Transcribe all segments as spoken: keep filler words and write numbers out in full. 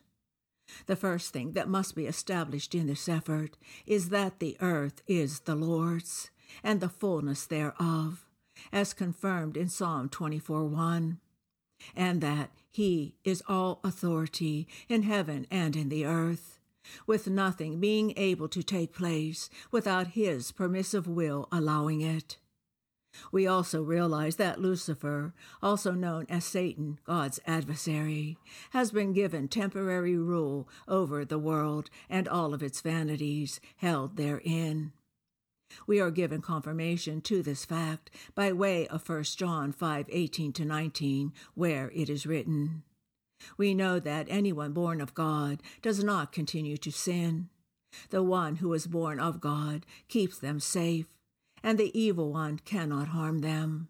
The first thing that must be established in this effort is that the earth is the Lord's, and the fullness thereof, as confirmed in Psalm twenty-four one, and that He is all authority in heaven and in the earth, with nothing being able to take place without His permissive will allowing it. We also realize that Lucifer, also known as Satan, God's adversary, has been given temporary rule over the world and all of its vanities held therein. We are given confirmation to this fact by way of First John five eighteen to nineteen, where it is written, "We know that anyone born of God does not continue to sin. The one who is born of God keeps them safe, and the evil one cannot harm them.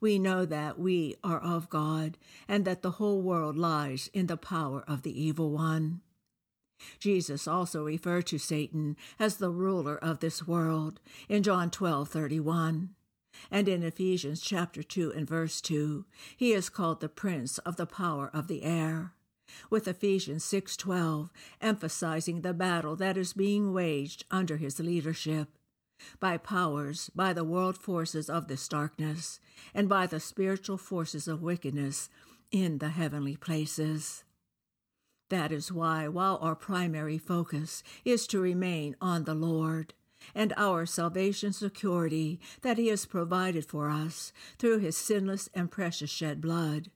We know that we are of God, and that the whole world lies in the power of the evil one." Jesus also referred to Satan as the ruler of this world in John twelve thirty-one, and in Ephesians chapter two and verse two, he is called the prince of the power of the air, with Ephesians six twelve emphasizing the battle that is being waged under his leadership by powers, by the world forces of this darkness, and by the spiritual forces of wickedness in the heavenly places. That is why, while our primary focus is to remain on the Lord and our salvation security that He has provided for us through His sinless and precious shed blood,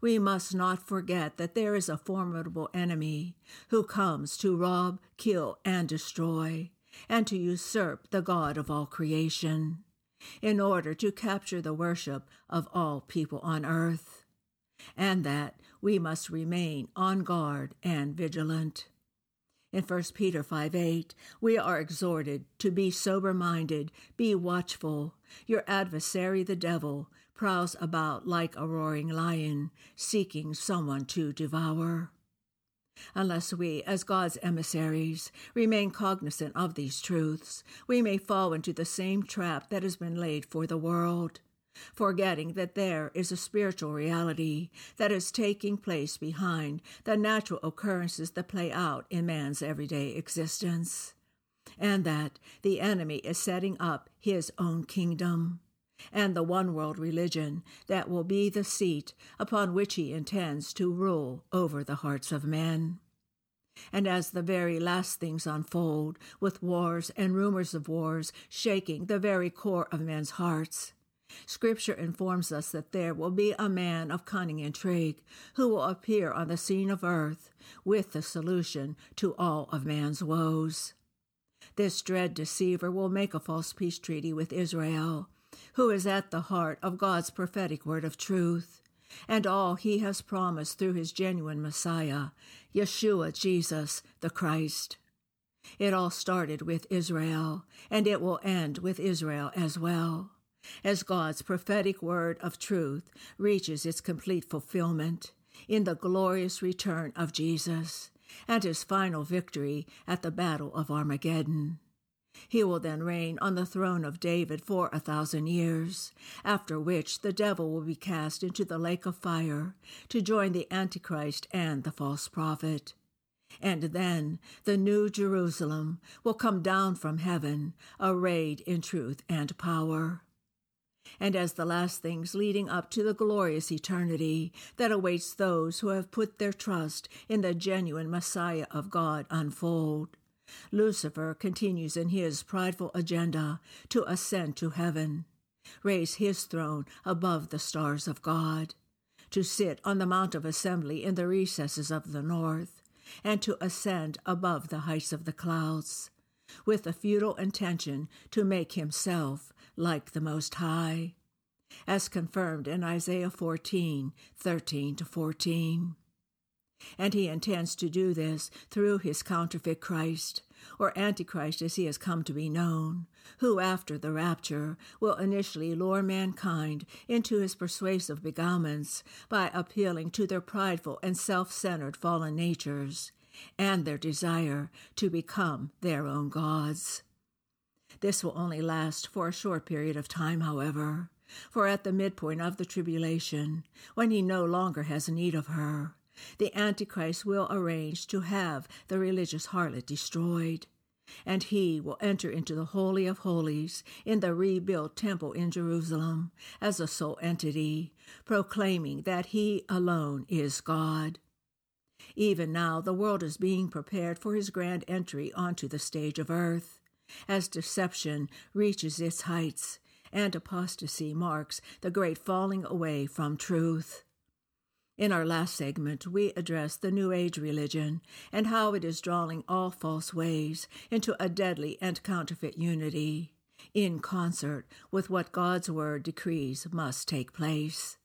we must not forget that there is a formidable enemy who comes to rob, kill, and destroy, and to usurp the God of all creation, in order to capture the worship of all people on earth, and that we must remain on guard and vigilant. In First Peter five eight, we are exhorted to be sober-minded, be watchful. Your adversary, the devil, prowls about like a roaring lion, seeking someone to devour. Unless we, as God's emissaries, remain cognizant of these truths, we may fall into the same trap that has been laid for the world, forgetting that there is a spiritual reality that is taking place behind the natural occurrences that play out in man's everyday existence, and that the enemy is setting up his own kingdom and the one world religion that will be the seat upon which he intends to rule over the hearts of men. And as the very last things unfold, with wars and rumors of wars shaking the very core of men's hearts, Scripture informs us that there will be a man of cunning intrigue who will appear on the scene of earth with the solution to all of man's woes. This dread deceiver will make a false peace treaty with Israel, who is at the heart of God's prophetic word of truth, and all He has promised through His genuine Messiah, Yeshua, Jesus, the Christ. It all started with Israel, and it will end with Israel as well, as God's prophetic word of truth reaches its complete fulfillment in the glorious return of Jesus and His final victory at the Battle of Armageddon. He will then reign on the throne of David for a thousand years, after which the devil will be cast into the lake of fire to join the Antichrist and the false prophet. And then the New Jerusalem will come down from heaven, arrayed in truth and power. And as the last things leading up to the glorious eternity that awaits those who have put their trust in the genuine Messiah of God unfold, Lucifer continues in his prideful agenda to ascend to heaven, raise his throne above the stars of God, to sit on the Mount of Assembly in the recesses of the north, and to ascend above the heights of the clouds, with the futile intention to make himself like the Most High, as confirmed in Isaiah fourteen, thirteen to fourteen. And he intends to do this through his counterfeit Christ, or Antichrist as he has come to be known, who after the rapture will initially lure mankind into his persuasive beguilements by appealing to their prideful and self-centered fallen natures and their desire to become their own gods. This will only last for a short period of time, however, for at the midpoint of the tribulation, when he no longer has need of her, the Antichrist will arrange to have the religious harlot destroyed, and he will enter into the Holy of Holies in the rebuilt temple in Jerusalem as a sole entity, proclaiming that he alone is God. Even now, the world is being prepared for his grand entry onto the stage of earth, as deception reaches its heights and apostasy marks the great falling away from truth. In our last segment, we addressed the New Age religion and how it is drawing all false ways into a deadly and counterfeit unity, in concert with what God's Word decrees must take place.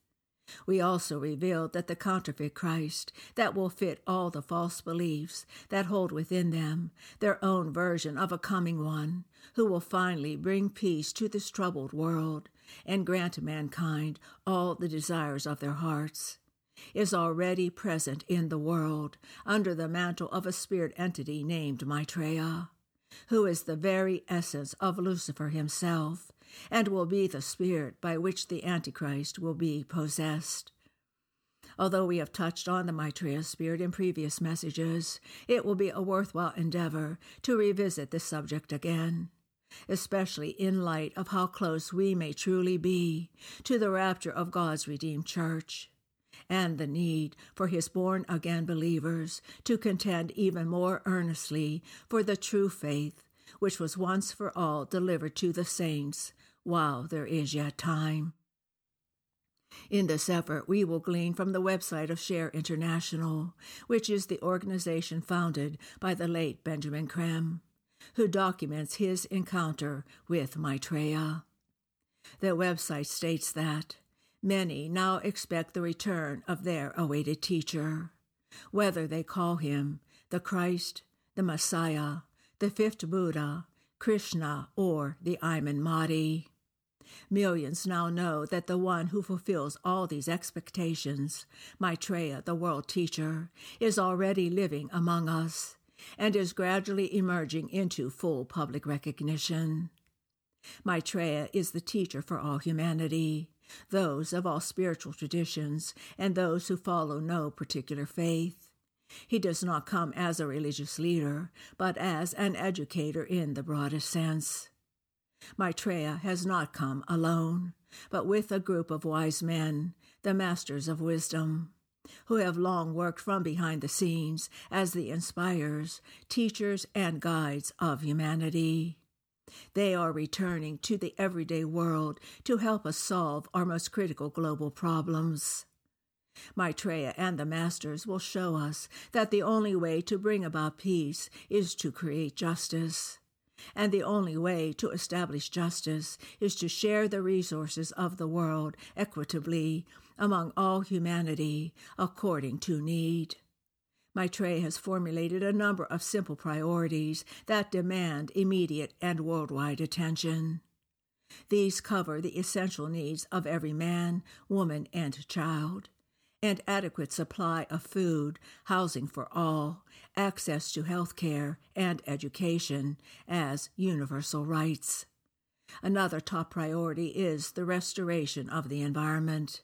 We also revealed that the counterfeit Christ that will fit all the false beliefs that hold within them their own version of a coming one who will finally bring peace to this troubled world and grant mankind all the desires of their hearts, is already present in the world under the mantle of a spirit entity named Maitreya, who is the very essence of Lucifer himself, and will be the spirit by which the Antichrist will be possessed. Although we have touched on the Maitreya spirit in previous messages, it will be a worthwhile endeavor to revisit this subject again, especially in light of how close we may truly be to the rapture of God's redeemed church, and the need for his born-again believers to contend even more earnestly for the true faith, which was once for all delivered to the saints, while there is yet time. In this effort, we will glean from the website of Share International, which is the organization founded by the late Benjamin Creme, who documents his encounter with Maitreya. Their website states that many now expect the return of their awaited teacher, whether they call him the Christ, the Messiah, the Fifth Buddha, Krishna, or the Imam Mahdi. Millions now know that the one who fulfills all these expectations, Maitreya, the world teacher, is already living among us and is gradually emerging into full public recognition. Maitreya is the teacher for all humanity, those of all spiritual traditions, and those who follow no particular faith. He does not come as a religious leader, but as an educator in the broadest sense. Maitreya has not come alone, but with a group of wise men, the masters of wisdom, who have long worked from behind the scenes as the inspirers, teachers, and guides of humanity. They are returning to the everyday world to help us solve our most critical global problems. Maitreya and the Masters will show us that the only way to bring about peace is to create justice, and the only way to establish justice is to share the resources of the world equitably among all humanity according to need. Maitreya has formulated a number of simple priorities that demand immediate and worldwide attention. These cover the essential needs of every man, woman, and child, an adequate supply of food, housing for all, access to health care, and education as universal rights. Another top priority is the restoration of the environment.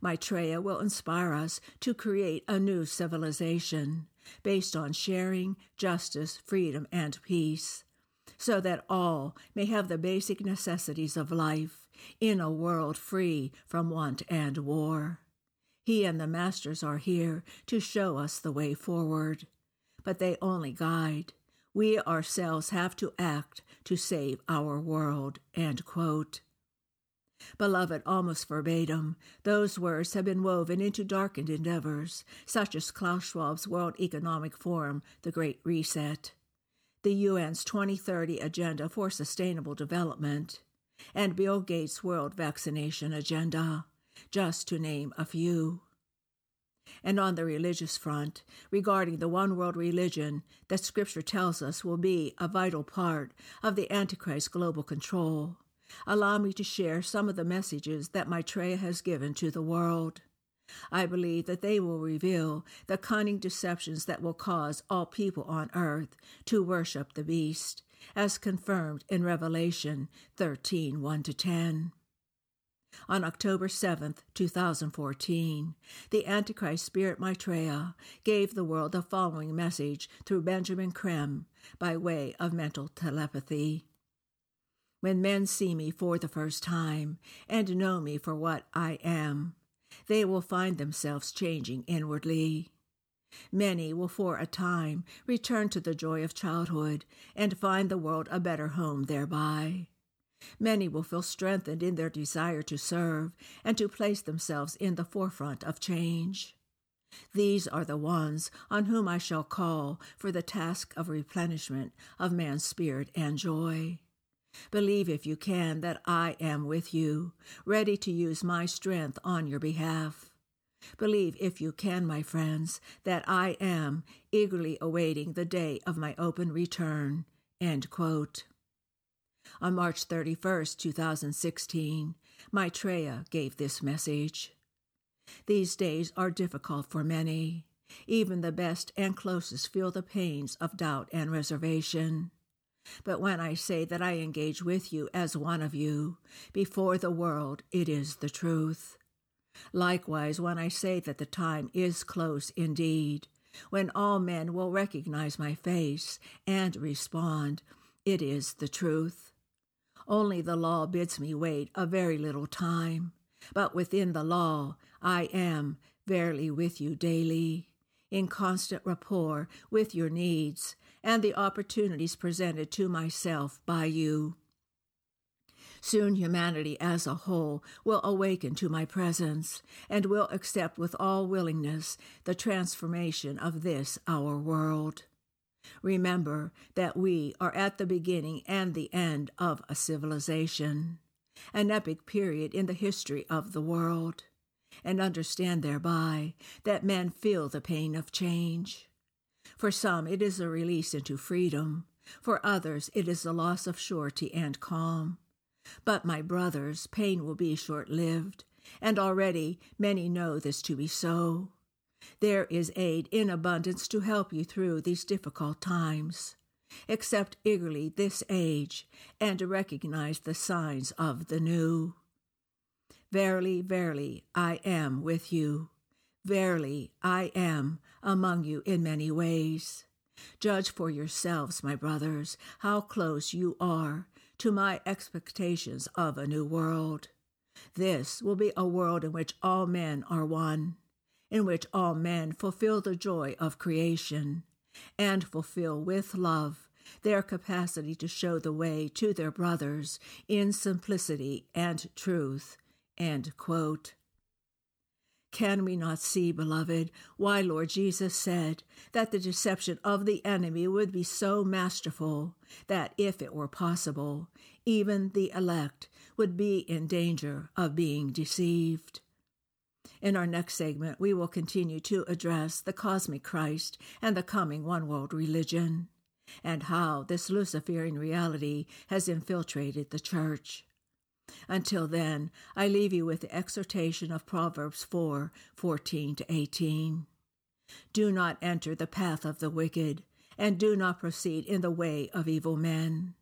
Maitreya will inspire us to create a new civilization based on sharing, justice, freedom, and peace, so that all may have the basic necessities of life in a world free from want and war. He and the Masters are here to show us the way forward, but they only guide. We ourselves have to act to save our world." End quote. Beloved, almost verbatim, those words have been woven into darkened endeavors, such as Klaus Schwab's World Economic Forum, The Great Reset, the U N's twenty thirty Agenda for Sustainable Development, and Bill Gates' World Vaccination Agenda, just to name a few. And on the religious front, regarding the One World Religion that Scripture tells us will be a vital part of the Antichrist's global control, allow me to share some of the messages that Maitreya has given to the world. I believe that they will reveal the cunning deceptions that will cause all people on earth to worship the beast, as confirmed in Revelation thirteen, one to ten. On October seventh, two thousand fourteen, the Antichrist spirit Maitreya gave the world the following message through Benjamin Creme by way of mental telepathy. "When men see me for the first time and know me for what I am, they will find themselves changing inwardly. Many will for a time return to the joy of childhood and find the world a better home thereby. Many will feel strengthened in their desire to serve and to place themselves in the forefront of change. These are the ones on whom I shall call for the task of replenishment of man's spirit and joy. Believe, if you can, that I am with you, ready to use my strength on your behalf. Believe, if you can, my friends, that I am eagerly awaiting the day of my open return." End quote. On March thirty-first, two thousand sixteen, Maitreya gave this message. "These days are difficult for many. Even the best and closest feel the pains of doubt and reservation. But when I say that I engage with you as one of you, before the world, it is the truth. Likewise, when I say that the time is close indeed, when all men will recognize my face and respond, it is the truth. Only the law bids me wait a very little time, but within the law I am verily with you daily, in constant rapport with your needs and the opportunities presented to myself by you. Soon humanity as a whole will awaken to my presence and will accept with all willingness the transformation of this our world. Remember that we are at the beginning and the end of a civilization, an epic period in the history of the world, and understand thereby that men feel the pain of change. For some it is a release into freedom, for others it is the loss of surety and calm. But, my brothers, pain will be short-lived, and already many know this to be so. There is aid in abundance to help you through these difficult times. Accept eagerly this age and recognize the signs of the new. Verily, verily, I am with you. Verily, I am among you in many ways. Judge for yourselves, my brothers, how close you are to my expectations of a new world. This will be a world in which all men are one, in which all men fulfill the joy of creation, and fulfill with love their capacity to show the way to their brothers in simplicity and truth." End quote. Can we not see, beloved, why Lord Jesus said that the deception of the enemy would be so masterful that, if it were possible, even the elect would be in danger of being deceived? In our next segment, we will continue to address the Cosmic Christ and the coming One World Religion, and how this Luciferian reality has infiltrated the Church. Until then, I leave you with the exhortation of Proverbs four, fourteen to eighteen. "Do not enter the path of the wicked, and do not proceed in the way of evil men.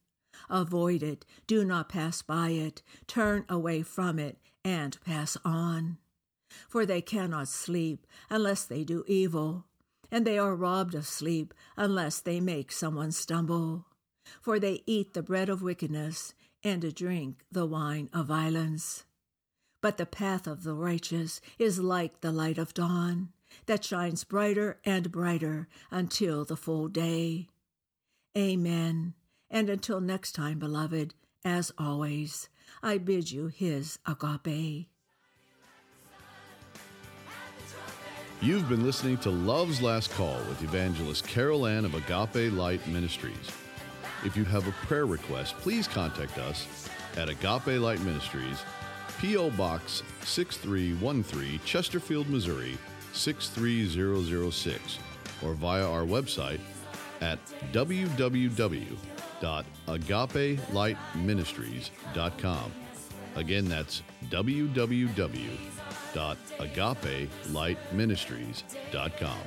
Avoid it, do not pass by it, turn away from it, and pass on. For they cannot sleep unless they do evil, and they are robbed of sleep unless they make someone stumble. For they eat the bread of wickedness and drink the wine of violence. But the path of the righteous is like the light of dawn, that shines brighter and brighter until the full day. Amen. And until next time, beloved, as always, I bid you His agape. You've been listening to Love's Last Call with Evangelist Carol Ann of Agape Light Ministries. If you have a prayer request, please contact us at Agape Light Ministries, P O. Box six three one three, Chesterfield, Missouri, six three zero zero six, or via our website at w w w dot agape light ministries dot com. Again, that's w w w dot agape light ministries dot com.